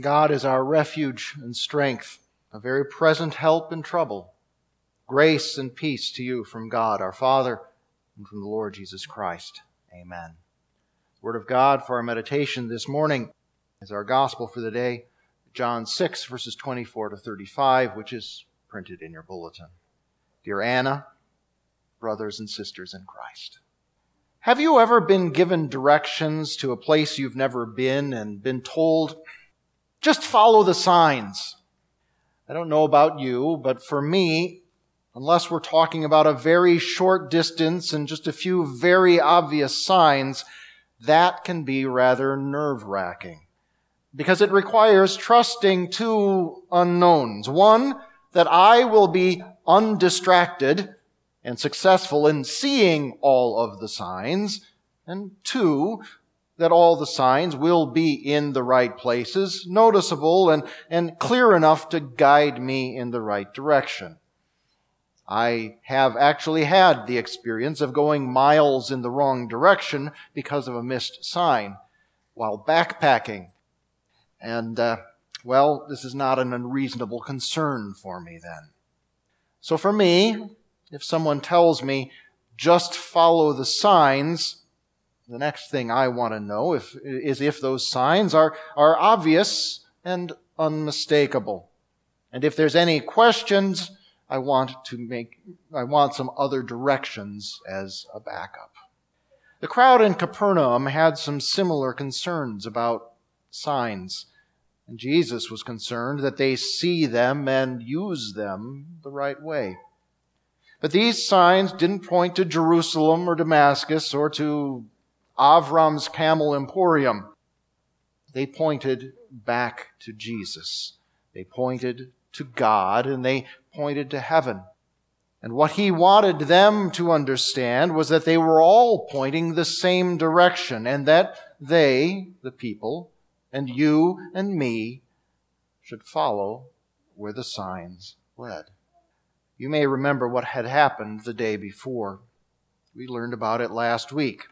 God is our refuge and strength, a very present help in trouble. Grace and peace to you from God our Father and from the Lord Jesus Christ. Amen. The Word of God for our meditation this morning is our Gospel for the day, John 6, verses 24 to 35, which is printed in your bulletin. Dear Anna, brothers and sisters in Christ, have you ever been given directions to a place you've never been and been told, just follow the signs? I don't know about you, but for me, unless we're talking about a very short distance and just a few very obvious signs, that can be rather nerve-wracking because it requires trusting two unknowns. One, that I will be undistracted and successful in seeing all of the signs, and two, that all the signs will be in the right places, noticeable and clear enough to guide me in the right direction. I have actually had the experience of going miles in the wrong direction because of a missed sign while backpacking. And, well, this is not an unreasonable concern for me then. So for me, if someone tells me, just follow the signs, the next thing I want to know is if those signs are obvious and unmistakable. And if there's any questions, I want some other directions as a backup. The crowd in Capernaum had some similar concerns about signs, and Jesus was concerned that they see them and use them the right way. But these signs didn't point to Jerusalem or Damascus or to Avram's Camel Emporium. They pointed back to Jesus. They pointed to God, and they pointed to heaven. And what he wanted them to understand was that they were all pointing the same direction, and that they, the people, and you and me, should follow where the signs led. You may remember what had happened the day before. We learned about it last week.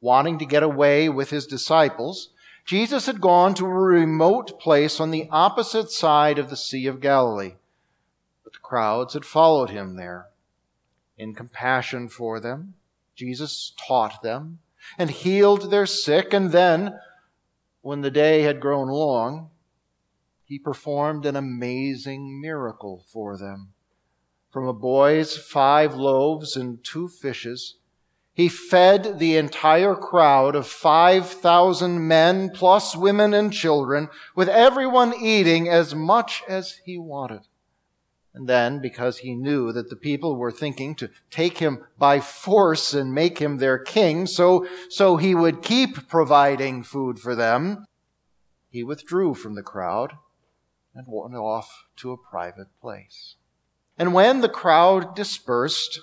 Wanting to get away with his disciples, Jesus had gone to a remote place on the opposite side of the Sea of Galilee, but the crowds had followed him there. In compassion for them, Jesus taught them and healed their sick, and then, when the day had grown long, he performed an amazing miracle for them. From a boy's 5 loaves and 2 fishes, he fed the entire crowd of 5,000 men, plus women and children, with everyone eating as much as he wanted. And then, because he knew that the people were thinking to take him by force and make him their king, so he would keep providing food for them, he withdrew from the crowd and went off to a private place. And when the crowd dispersed,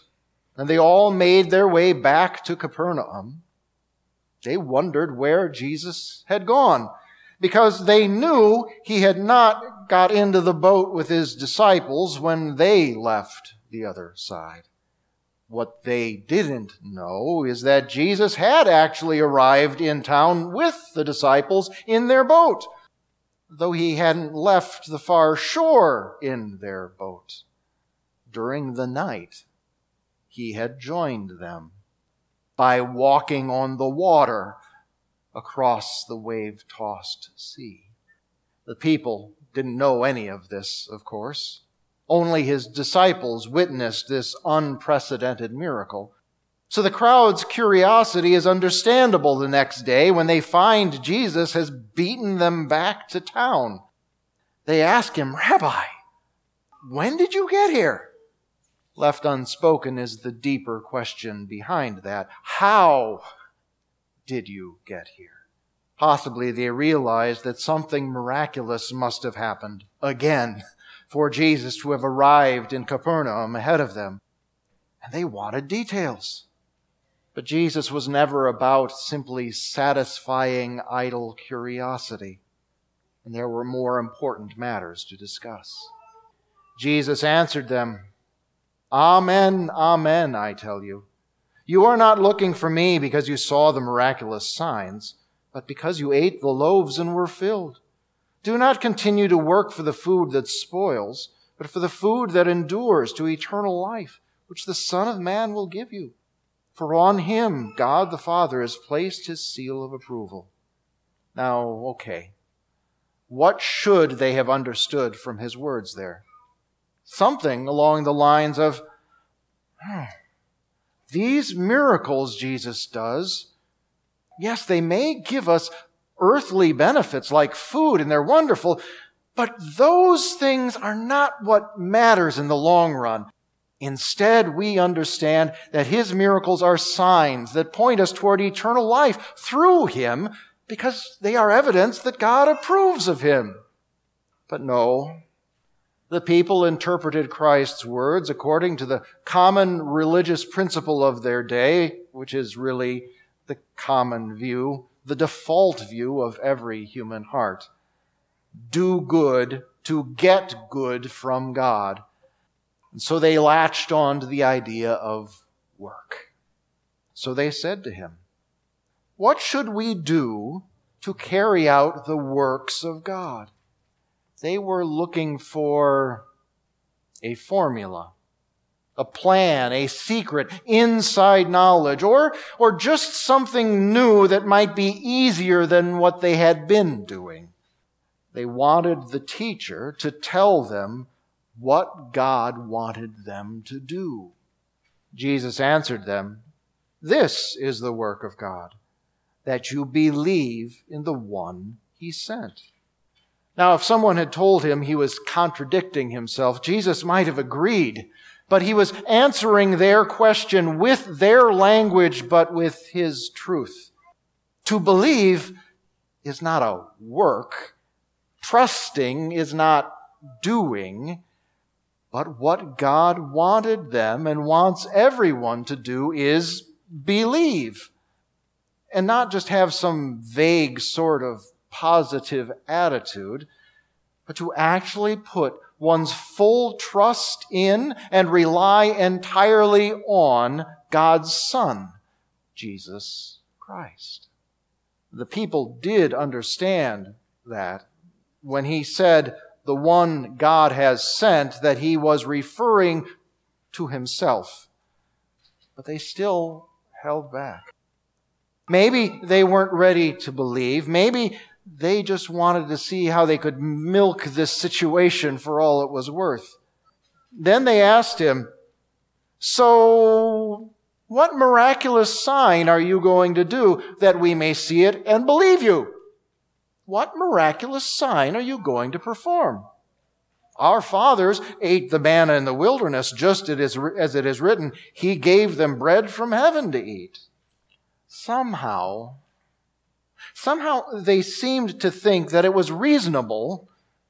and they all made their way back to Capernaum, they wondered where Jesus had gone, because they knew he had not got into the boat with his disciples when they left the other side. What they didn't know is that Jesus had actually arrived in town with the disciples in their boat, though he hadn't left the far shore in their boat. During the night, he had joined them by walking on the water across the wave-tossed sea. The people didn't know any of this, of course. Only his disciples witnessed this unprecedented miracle. So the crowd's curiosity is understandable the next day when they find Jesus has beaten them back to town. They ask him, "Rabbi, when did you get here?" Left unspoken is the deeper question behind that. How did you get here? Possibly they realized that something miraculous must have happened again for Jesus to have arrived in Capernaum ahead of them, and they wanted details. But Jesus was never about simply satisfying idle curiosity, and there were more important matters to discuss. Jesus answered them, "Amen, amen, I tell you. You are not looking for me because you saw the miraculous signs, but because you ate the loaves and were filled. Do not continue to work for the food that spoils, but for the food that endures to eternal life, which the Son of Man will give you. For on him God the Father has placed his seal of approval." Now, okay, what should they have understood from his words there? Something along the lines of, these miracles Jesus does, yes, they may give us earthly benefits like food, and they're wonderful, but those things are not what matters in the long run. Instead, we understand that his miracles are signs that point us toward eternal life through him because they are evidence that God approves of him. But no, the people interpreted Christ's words according to the common religious principle of their day, which is really the common view, the default view of every human heart. Do good to get good from God. And so they latched on to the idea of work. So they said to him, "What should we do to carry out the works of God?" They were looking for a formula, a plan, a secret, inside knowledge, or just something new that might be easier than what they had been doing. They wanted the teacher to tell them what God wanted them to do. Jesus answered them, "This is the work of God, that you believe in the one he sent." Now, if someone had told him he was contradicting himself, Jesus might have agreed, but he was answering their question with their language, but with his truth. To believe is not a work. Trusting is not doing. But what God wanted them and wants everyone to do is believe. And not just have some vague sort of positive attitude, but to actually put one's full trust in and rely entirely on God's Son, Jesus Christ. The people did understand that when he said, "The one God has sent," that he was referring to himself. But they still held back. Maybe they weren't ready to believe. Maybe they just wanted to see how they could milk this situation for all it was worth. Then they asked him, "So what miraculous sign are you going to do that we may see it and believe you? What miraculous sign are you going to perform? Our fathers ate the manna in the wilderness, just as it is written, he gave them bread from heaven to eat." Somehow they seemed to think that it was reasonable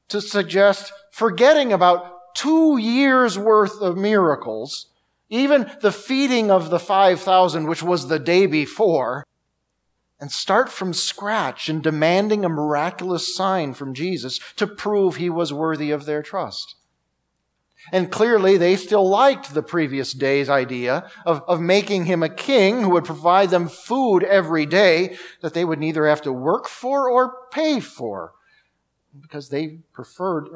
to suggest forgetting about 2 years' worth of miracles, even the feeding of the 5,000, which was the day before, and start from scratch in demanding a miraculous sign from Jesus to prove he was worthy of their trust. And clearly they still liked the previous day's idea of making him a king who would provide them food every day that they would neither have to work for or pay for, because they referred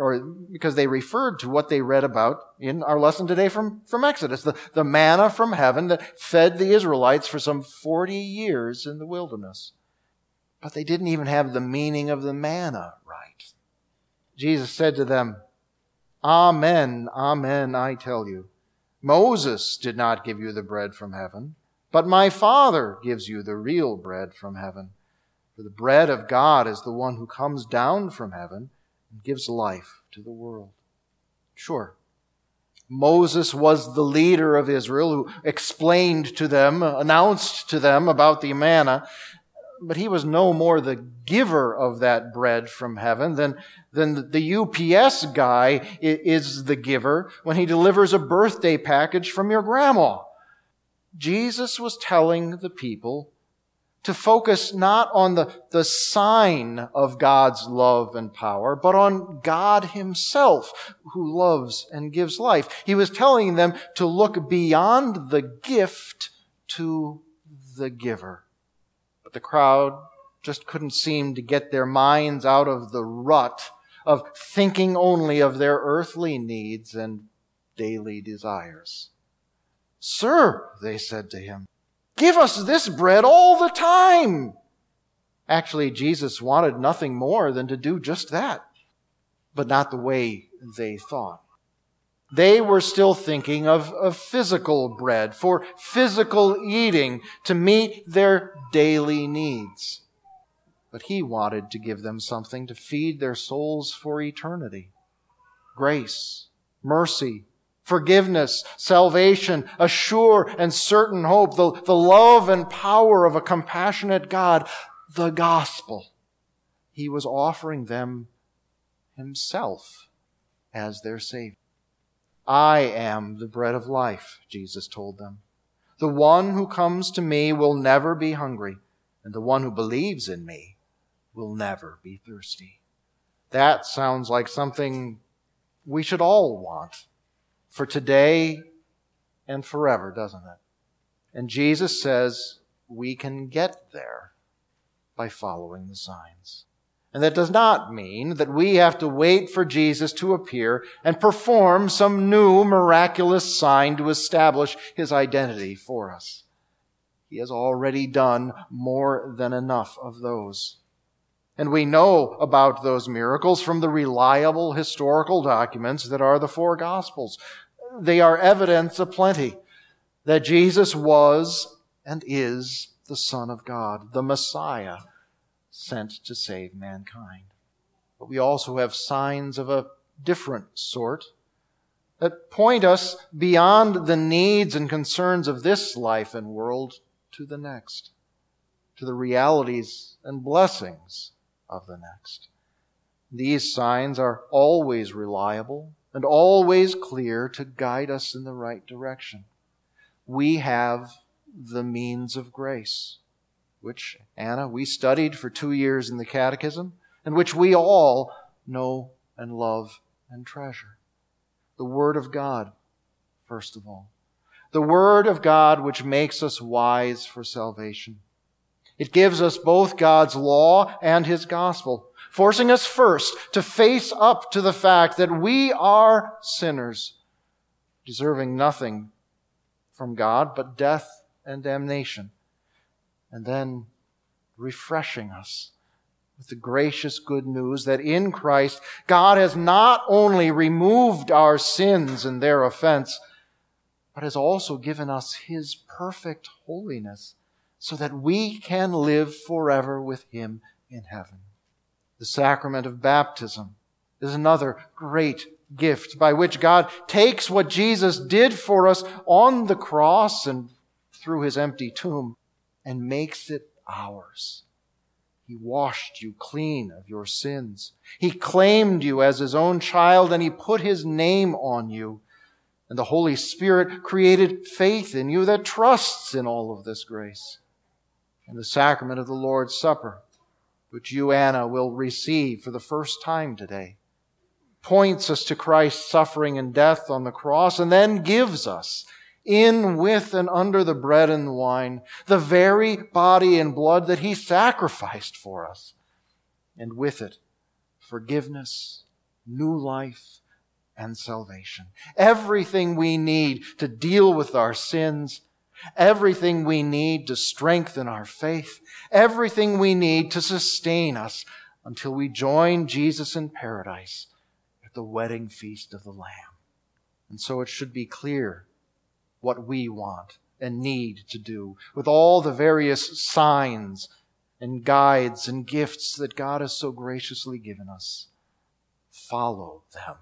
to what they read about in our lesson today from Exodus, the manna from heaven that fed the Israelites for some 40 years in the wilderness. But they didn't even have the meaning of the manna right. Jesus said to them, "Amen, amen, I tell you, Moses did not give you the bread from heaven, but my Father gives you the real bread from heaven. For the bread of God is the one who comes down from heaven and gives life to the world." Sure, Moses was the leader of Israel who explained to them, announced to them about the manna, but he was no more the giver of that bread from heaven than the UPS guy is the giver when he delivers a birthday package from your grandma. Jesus was telling the people to focus not on the sign of God's love and power, but on God himself who loves and gives life. He was telling them to look beyond the gift to the giver. But the crowd just couldn't seem to get their minds out of the rut of thinking only of their earthly needs and daily desires. "Sir," they said to him, "give us this bread all the time." Actually, Jesus wanted nothing more than to do just that, but not the way they thought. They were still thinking of physical bread for physical eating to meet their daily needs. But he wanted to give them something to feed their souls for eternity. Grace, mercy, forgiveness, salvation, a sure and certain hope, the love and power of a compassionate God, the gospel. He was offering them himself as their Savior. "I am the bread of life," Jesus told them. "The one who comes to me will never be hungry, and the one who believes in me will never be thirsty." That sounds like something we should all want for today and forever, doesn't it? And Jesus says we can get there by following the signs. And that does not mean that we have to wait for Jesus to appear and perform some new miraculous sign to establish his identity for us. He has already done more than enough of those. And we know about those miracles from the reliable historical documents that are the four Gospels. They are evidence aplenty that Jesus was and is the Son of God, the Messiah, sent to save mankind. But we also have signs of a different sort that point us beyond the needs and concerns of this life and world to the next, to the realities and blessings of the next. These signs are always reliable and always clear to guide us in the right direction. We have the means of grace, which, Anna, we studied for 2 years in the Catechism, and which we all know and love and treasure. The Word of God, first of all. The Word of God which makes us wise for salvation. It gives us both God's law and His gospel, forcing us first to face up to the fact that we are sinners, deserving nothing from God but death and damnation. And then refreshing us with the gracious good news that in Christ, God has not only removed our sins and their offense, but has also given us His perfect holiness so that we can live forever with Him in heaven. The sacrament of baptism is another great gift by which God takes what Jesus did for us on the cross and through His empty tomb and makes it ours. He washed you clean of your sins. He claimed you as His own child, and He put His name on you. And the Holy Spirit created faith in you that trusts in all of this grace. And the sacrament of the Lord's Supper, which you, Anna, will receive for the first time today, points us to Christ's suffering and death on the cross, and then gives us, in, with, and under the bread and wine, the very body and blood that He sacrificed for us. And with it, forgiveness, new life, and salvation. Everything we need to deal with our sins, everything we need to strengthen our faith, everything we need to sustain us until we join Jesus in paradise at the wedding feast of the Lamb. And so it should be clear what we want and need to do with all the various signs and guides and gifts that God has so graciously given us. Follow them.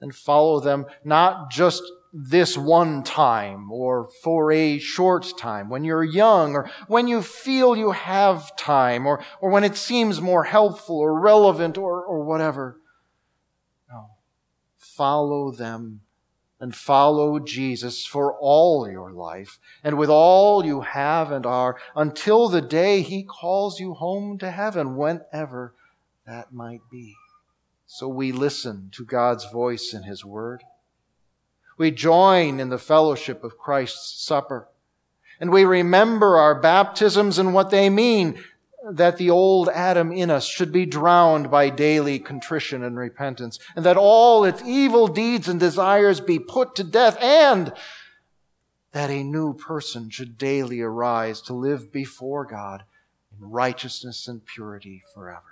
And follow them not just this one time or for a short time, when you're young or when you feel you have time or when it seems more helpful or relevant or whatever. No. Follow them. And follow Jesus for all your life and with all you have and are until the day He calls you home to heaven, whenever that might be. So we listen to God's voice in His Word. We join in the fellowship of Christ's Supper. And we remember our baptisms and what they mean, that the old Adam in us should be drowned by daily contrition and repentance, and that all its evil deeds and desires be put to death, and that a new person should daily arise to live before God in righteousness and purity forever.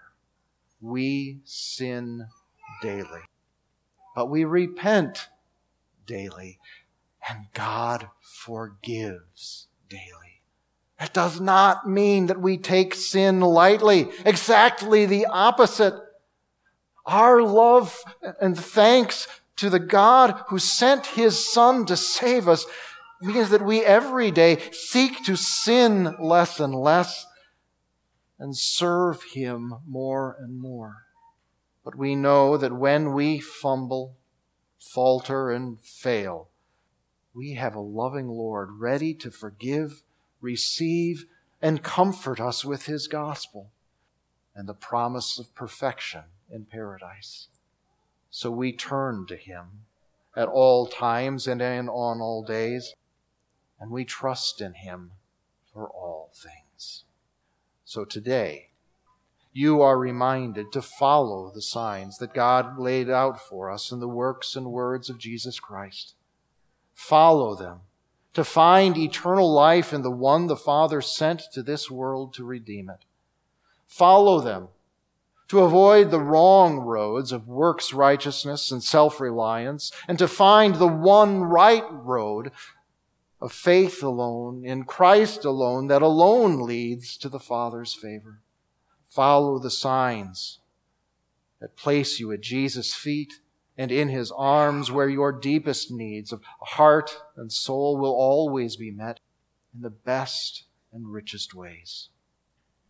We sin daily, but we repent daily, and God forgives daily. That does not mean that we take sin lightly. Exactly the opposite. Our love and thanks to the God who sent His Son to save us means that we every day seek to sin less and less and serve Him more and more. But we know that when we fumble, falter, and fail, we have a loving Lord ready to forgive, receive, and comfort us with His gospel and the promise of perfection in paradise. So we turn to Him at all times and on all days, and we trust in Him for all things. So today, you are reminded to follow the signs that God laid out for us in the works and words of Jesus Christ. Follow them to find eternal life in the one the Father sent to this world to redeem it. Follow them to avoid the wrong roads of works righteousness and self-reliance, and to find the one right road of faith alone, in Christ alone, that alone leads to the Father's favor. Follow the signs that place you at Jesus' feet and in His arms, where your deepest needs of heart and soul will always be met in the best and richest ways.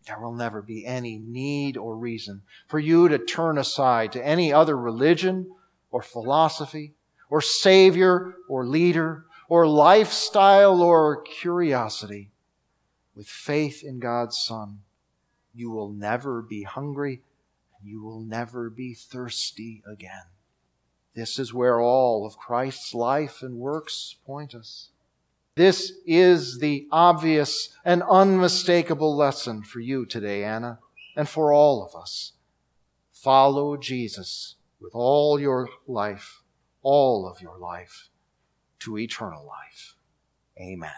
There will never be any need or reason for you to turn aside to any other religion or philosophy or savior or leader or lifestyle or curiosity. With faith in God's Son, you will never be hungry and you will never be thirsty again. This is where all of Christ's life and works point us. This is the obvious and unmistakable lesson for you today, Anna, and for all of us. Follow Jesus with all your life, all of your life, to eternal life. Amen.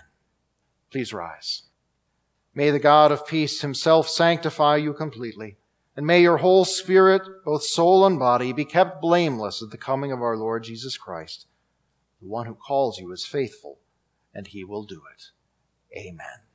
Please rise. May the God of peace Himself sanctify you completely. And may your whole spirit, both soul and body, be kept blameless at the coming of our Lord Jesus Christ. The one who calls you is faithful, and He will do it. Amen.